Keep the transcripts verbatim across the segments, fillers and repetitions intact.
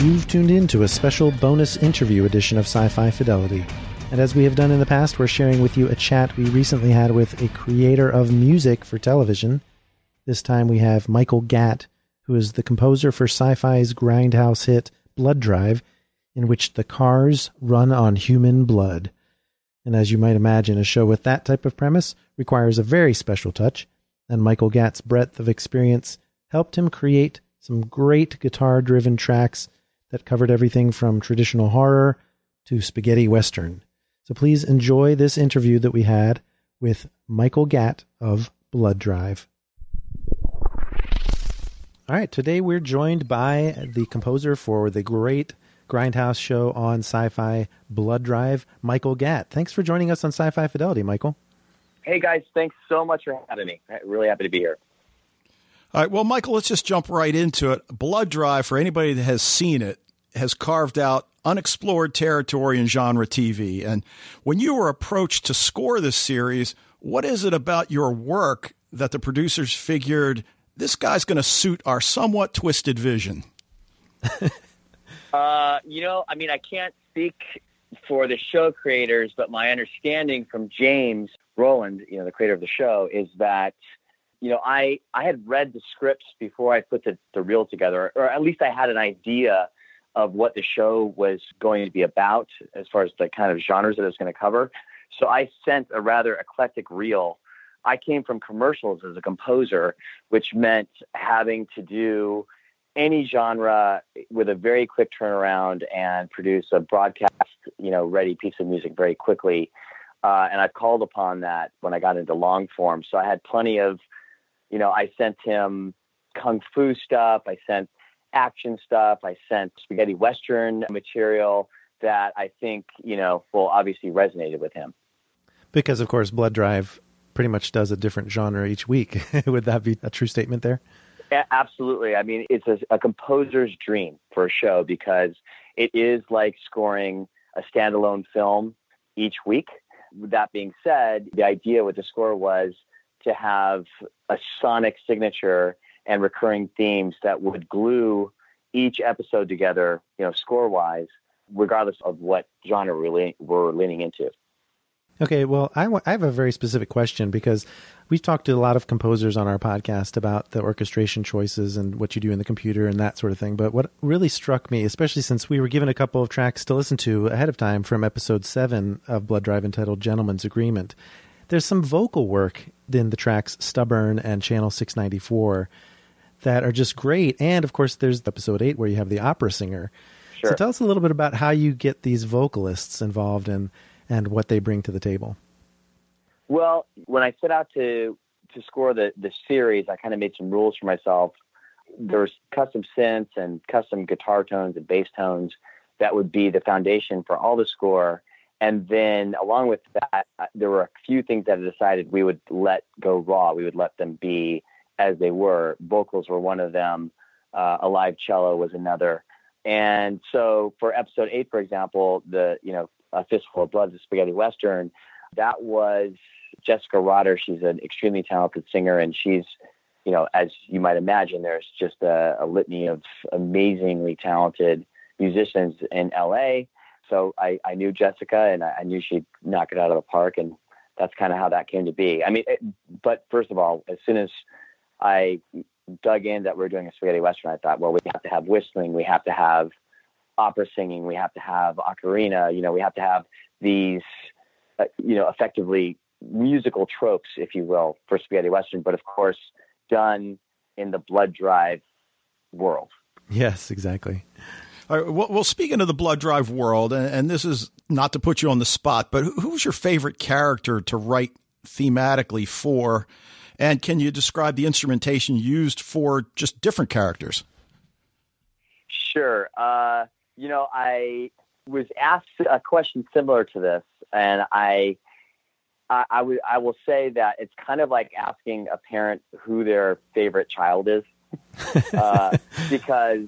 You've tuned in to a special bonus interview edition of Sci-Fi Fidelity. And as we have done in the past, we're sharing with you a chat we recently had with a creator of music for television. This time we have Michael Gatt, who is the composer for Syfy's grindhouse hit Blood Drive, in which the cars run on human blood. And as you might imagine, a show with that type of premise requires a very special touch, and Michael Gatt's breadth of experience helped him create some great guitar-driven tracks that covered everything from traditional horror to spaghetti western. So please enjoy this interview that we had with Michael Gatt of Blood Drive. All right, today we're joined by the composer for the great grindhouse show on Sci-Fi, Blood Drive, Michael Gatt. Thanks for joining us on Sci-Fi Fidelity, Michael. Hey guys, thanks so much for having me. Really happy to be here. All right, well, Michael, let's just jump right into it. Blood Drive, for anybody that has seen it, has carved out unexplored territory in genre T V. And when you were approached to score this series, what is it about your work that the producers figured, this guy's going to suit our somewhat twisted vision? uh, you know, I mean, I can't speak for the show creators, but my understanding from James Rowland, you know, the creator of the show, is that You know, I, I had read the scripts before I put the, the reel together, or at least I had an idea of what the show was going to be about as far as the kind of genres that it was going to cover. So I sent a rather eclectic reel. I came from commercials as a composer, which meant having to do any genre with a very quick turnaround and produce a broadcast, you know, ready piece of music very quickly. Uh, and I called upon that when I got into long form. So I had plenty of You know, I sent him kung fu stuff. I sent action stuff. I sent spaghetti western material that I think, you know, well, obviously resonated with him. Because, of course, Blood Drive pretty much does a different genre each week. Would that be a true statement there? Yeah, absolutely. I mean, it's a, a composer's dream for a show because it is like scoring a standalone film each week. That being said, the idea with the score was to have a sonic signature and recurring themes that would glue each episode together, you know, score-wise, regardless of what genre really we're leaning into. Okay, well, I, w- I have a very specific question because we've talked to a lot of composers on our podcast about the orchestration choices and what you do in the computer and that sort of thing. But what really struck me, especially since we were given a couple of tracks to listen to ahead of time from episode seven of Blood Drive entitled Gentleman's Agreement, there's some vocal work in the tracks Stubborn and Channel six ninety-four that are just great. And, of course, there's episode eight where you have the opera singer. Sure. So tell us a little bit about how you get these vocalists involved and, and what they bring to the table. Well, when I set out to to score the, the series, I kind of made some rules for myself. There's custom synths and custom guitar tones and bass tones that would be the foundation for all the score. And then along with that, there were a few things that I decided we would let go raw. We would let them be as they were. Vocals were one of them. Uh, a live cello was another. And so for episode eight, for example, the, you know, A Fistful of Blood, the spaghetti western, that was Jessica Rotter. She's an extremely talented singer. And she's, you know, as you might imagine, there's just a, a litany of amazingly talented musicians in L A, So I, I knew Jessica and I knew she'd knock it out of the park. And that's kind of how that came to be. I mean, it, but first of all, as soon as I dug in that we were doing a spaghetti western, I thought, well, we have to have whistling. We have to have opera singing. We have to have ocarina. You know, we have to have these, uh, you know, effectively musical tropes, if you will, for spaghetti western. But of course, done in the Blood Drive world. Yes, exactly. All right, well, well, speaking of the Blood Drive world, and this is not to put you on the spot, but who's your favorite character to write thematically for? And can you describe the instrumentation used for just different characters? Sure. Uh, you know, I was asked a question similar to this, and I, I, I, w- I will say that it's kind of like asking a parent who their favorite child is, uh, because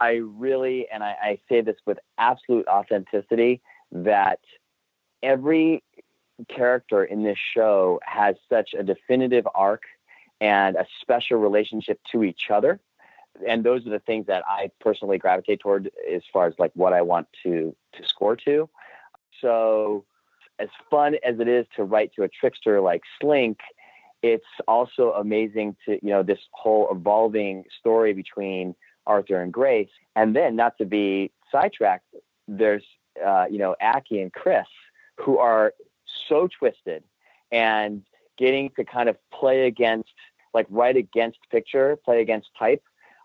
I really, and I, I say this with absolute authenticity, that every character in this show has such a definitive arc and a special relationship to each other. And those are the things that I personally gravitate toward as far as like what I want to, to score to. So as fun as it is to write to a trickster like Slink, it's also amazing to, you know, this whole evolving story between Arthur and Grace. And then, not to be sidetracked, there's, uh, you know, Aki and Chris, who are so twisted, and getting to kind of play against, like write against picture, play against type.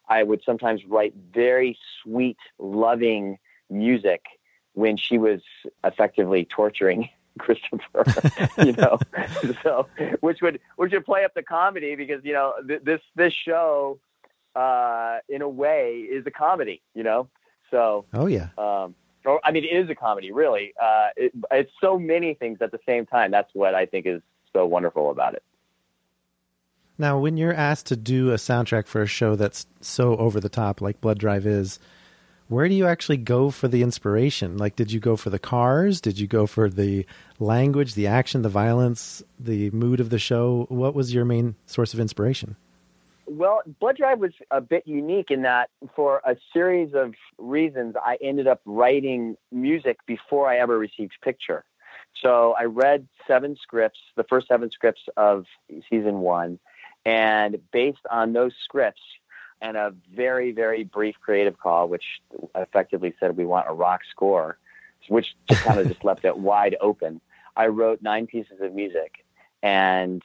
I would sometimes write very sweet, loving music when she was effectively torturing Christopher, you know, so which would which would play up the comedy, because, you know, th- this this show uh, in a way is a comedy, you know. So oh yeah, um, or I mean, it is a comedy, really. Uh, it, it's so many things at the same time. That's what I think is so wonderful about it. Now, when you're asked to do a soundtrack for a show that's so over the top, like Blood Drive is, where do you actually go for the inspiration? Like, did you go for the cars? Did you go for the language, the action, the violence, the mood of the show? What was your main source of inspiration? Well, Blood Drive was a bit unique in that, for a series of reasons, I ended up writing music before I ever received picture. So I read seven scripts, the first seven scripts of season one. And based on those scripts and a very, very brief creative call, which effectively said we want a rock score, which kind of just left it wide open, I wrote nine pieces of music. And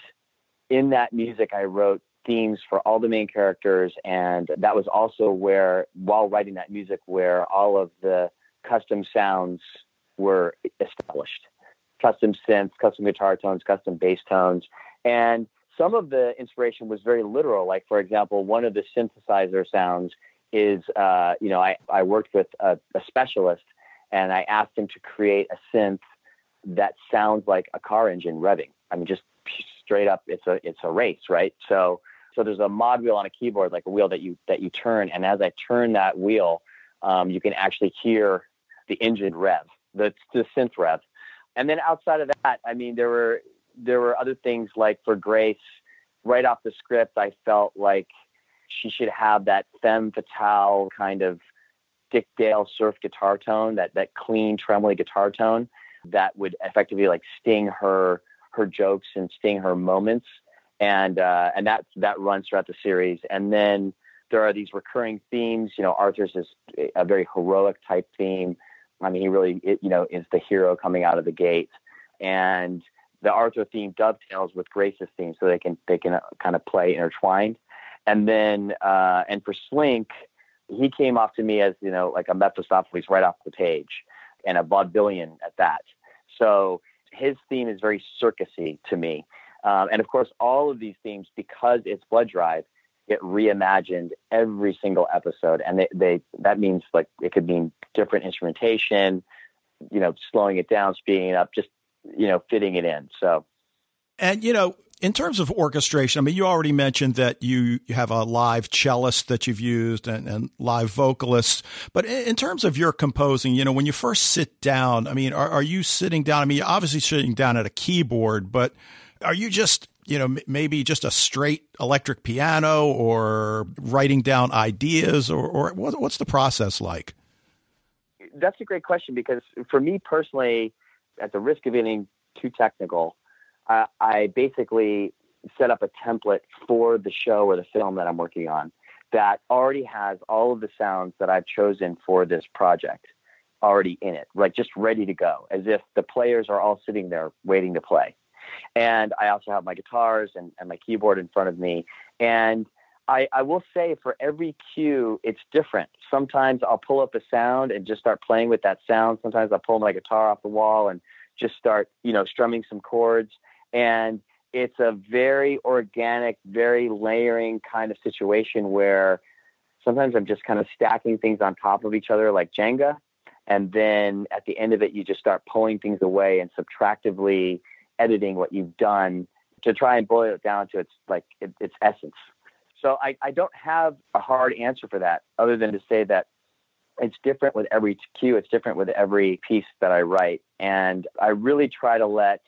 in that music, I wrote themes for all the main characters. And that was also where, while writing that music, where all of the custom sounds were established. Custom synths, custom guitar tones, custom bass tones. And some of the inspiration was very literal. Like, for example, one of the synthesizer sounds is, uh, you know, I, I worked with a, a specialist, and I asked him to create a synth that sounds like a car engine revving. I mean, just straight up, it's a it's a race, right? So so there's a mod wheel on a keyboard, like a wheel that you that you turn, and as I turn that wheel, um, you can actually hear the engine rev, the, the synth rev. And then outside of that, I mean, there were there were other things, like for Grace, right off the script, I felt like she should have that femme fatale kind of Dick Dale surf guitar tone, that, that clean, trembly guitar tone that would effectively like sting her, her jokes and sting her moments. And, uh, and that, that runs throughout the series. And then there are these recurring themes, you know, Arthur's is a very heroic type theme. I mean, he really, it, you know, is the hero coming out of the gate, and the Arthur theme dovetails with Grace's theme, so they can they can kind of play intertwined. And then uh, and for Slink, he came off to me as, you know, like a Mephistopheles right off the page, and a vaudevillian at that. So his theme is very circusy to me, um, and of course all of these themes, because it's Blood Drive, get reimagined every single episode, and they, they that means like it could mean different instrumentation, you know, slowing it down, speeding it up, just, you know, fitting it in. So, and, you know, in terms of orchestration, I mean, you already mentioned that you have a live cellist that you've used, and, and live vocalists, but in, in terms of your composing, you know, when you first sit down, I mean, are, are you sitting down? I mean, you're obviously sitting down at a keyboard, but are you just, you know, m- maybe just a straight electric piano, or writing down ideas, or, or what, what's the process like? That's a great question, because for me personally, at the risk of getting too technical, uh, I basically set up a template for the show or the film that I'm working on that already has all of the sounds that I've chosen for this project already in it, like just ready to go, as if the players are all sitting there waiting to play. And I also have my guitars and, and my keyboard in front of me. And I, I will say for every cue, it's different. Sometimes I'll pull up a sound and just start playing with that sound. Sometimes I'll pull my guitar off the wall and just start, you know, strumming some chords. And it's a very organic, very layering kind of situation where sometimes I'm just kind of stacking things on top of each other like Jenga. And then at the end of it, you just start pulling things away and subtractively editing what you've done to try and boil it down to its like it, its essence. So I, I don't have a hard answer for that other than to say that it's different with every cue. It's different with every piece that I write. And I really try to let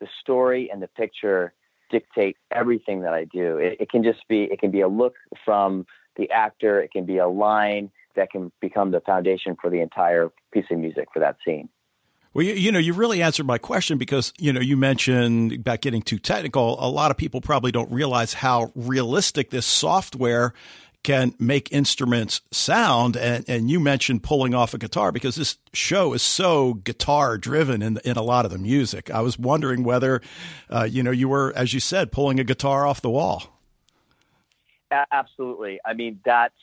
the story and the picture dictate everything that I do. It, it can just be, it can be a look from the actor. It can be a line that can become the foundation for the entire piece of music for that scene. Well, you, you know, you really answered my question because, you know, you mentioned about getting too technical. A lot of people probably don't realize how realistic this software can make instruments sound. And, and you mentioned pulling off a guitar because this show is so guitar driven in, in a lot of the music. I was wondering whether, uh, you know, you were, as you said, pulling a guitar off the wall. Absolutely. I mean, that's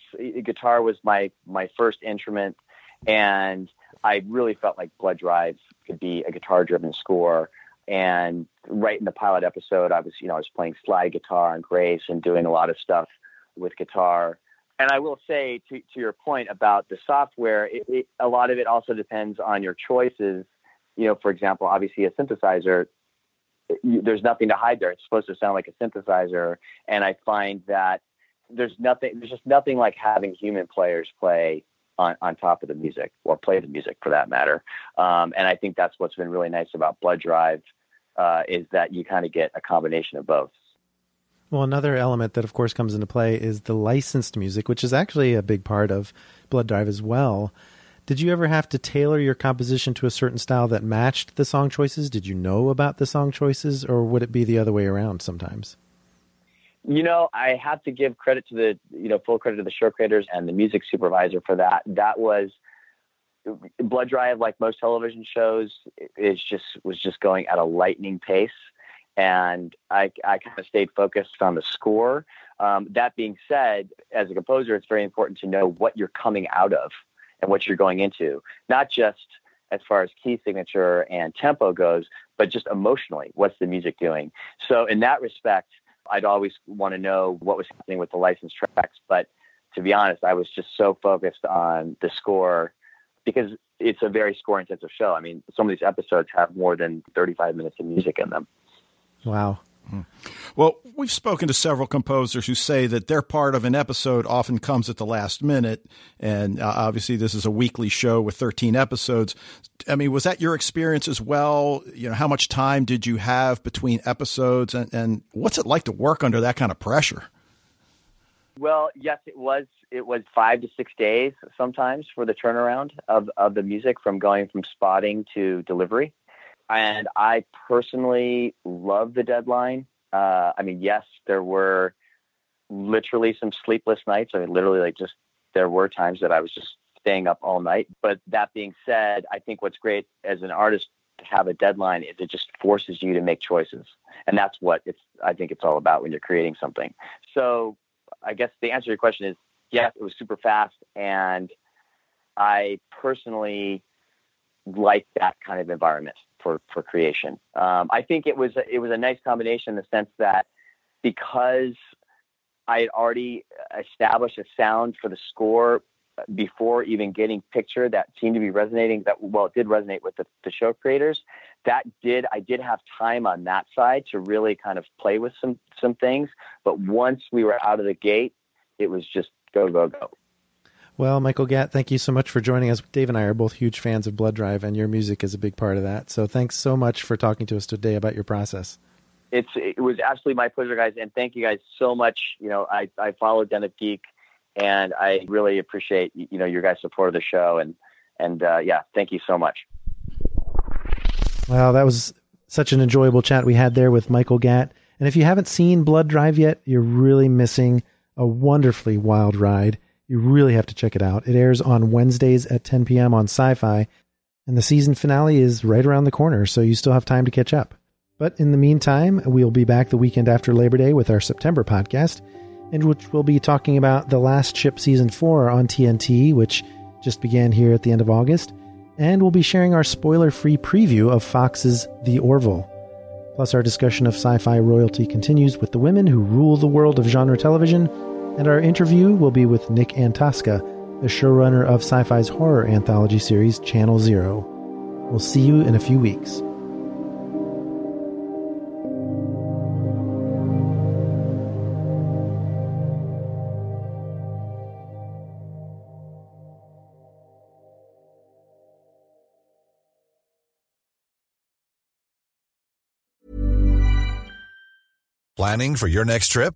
guitar was my, my first instrument, and I really felt like Blood Drive could be a guitar-driven score. And right in the pilot episode, I was, you know, I was playing slide guitar on Grace and doing a lot of stuff with guitar. And I will say to, to your point about the software, it, it, a lot of it also depends on your choices. You know, for example, obviously a synthesizer, you, there's nothing to hide there. It's supposed to sound like a synthesizer. And I find that there's nothing, there's just nothing like having human players play On, on top of the music, or play the music for that matter. Um, and I think that's what's been really nice about Blood Drive uh, is that you kind of get a combination of both. Well, another element that, of course, comes into play is the licensed music, which is actually a big part of Blood Drive as well. Did you ever have to tailor your composition to a certain style that matched the song choices? Did you know about the song choices, or would it be the other way around sometimes? You know, I have to give credit to the, you know, full credit to the show creators and the music supervisor for that. That was Blood Drive, like most television shows, is just was just going at a lightning pace. And I, I kind of stayed focused on the score. Um, that being said, as a composer, it's very important to know what you're coming out of and what you're going into, not just as far as key signature and tempo goes, but just emotionally, what's the music doing? So in that respect, I'd always want to know what was happening with the licensed tracks. But to be honest, I was just so focused on the score because it's a very score intensive show. I mean, some of these episodes have more than thirty-five minutes of music in them. Wow. Well, we've spoken to several composers who say that their part of an episode often comes at the last minute. And uh, obviously this is a weekly show with thirteen episodes. I mean, was that your experience as well? You know, how much time did you have between episodes, and, and what's it like to work under that kind of pressure? Well, yes, it was. It was five to six days sometimes for the turnaround of, of the music from going from spotting to delivery. And I personally love the deadline. Uh, I mean, yes, there were literally some sleepless nights. I mean, literally, like, just there were times that I was just staying up all night. But that being said, I think what's great as an artist to have a deadline is it just forces you to make choices. And that's what it's, I think it's all about when you're creating something. So I guess the answer to your question is, yes, it was super fast. And I personally like that kind of environment for, for creation. Um, I think it was, it was a nice combination in the sense that because I had already established a sound for the score before even getting Picture that seemed to be resonating that, well, it did resonate with the, the show creators. That did, I did have time on that side to really kind of play with some, some things. But once we were out of the gate, it was just go, go, go. Well, Michael Gatt, thank you so much for joining us. Dave and I are both huge fans of Blood Drive, and your music is a big part of that. So thanks so much for talking to us today about your process. It's, it was absolutely my pleasure, guys. And thank you guys so much. You know, I, I follow Den of Geek, and I really appreciate, you know, your guys' support of the show. And, and uh, yeah, thank you so much. Well, that was such an enjoyable chat we had there with Michael Gatt. And if you haven't seen Blood Drive yet, you're really missing a wonderfully wild ride. You really have to check it out. It airs on Wednesdays at ten p.m. on Sci-Fi, and the season finale is right around the corner, so you still have time to catch up. But in the meantime, we'll be back the weekend after Labor Day with our September podcast. in which we'll be talking about The Last Ship Season four on T N T, which just began here at the end of August. And we'll be sharing our spoiler-free preview of Fox's The Orville. Plus, our discussion of sci-fi royalty continues with the women who rule the world of genre television, and our interview will be with Nick Antosca, the showrunner of Sci-Fi's horror anthology series Channel Zero. We'll see you in a few weeks. Planning for your next trip?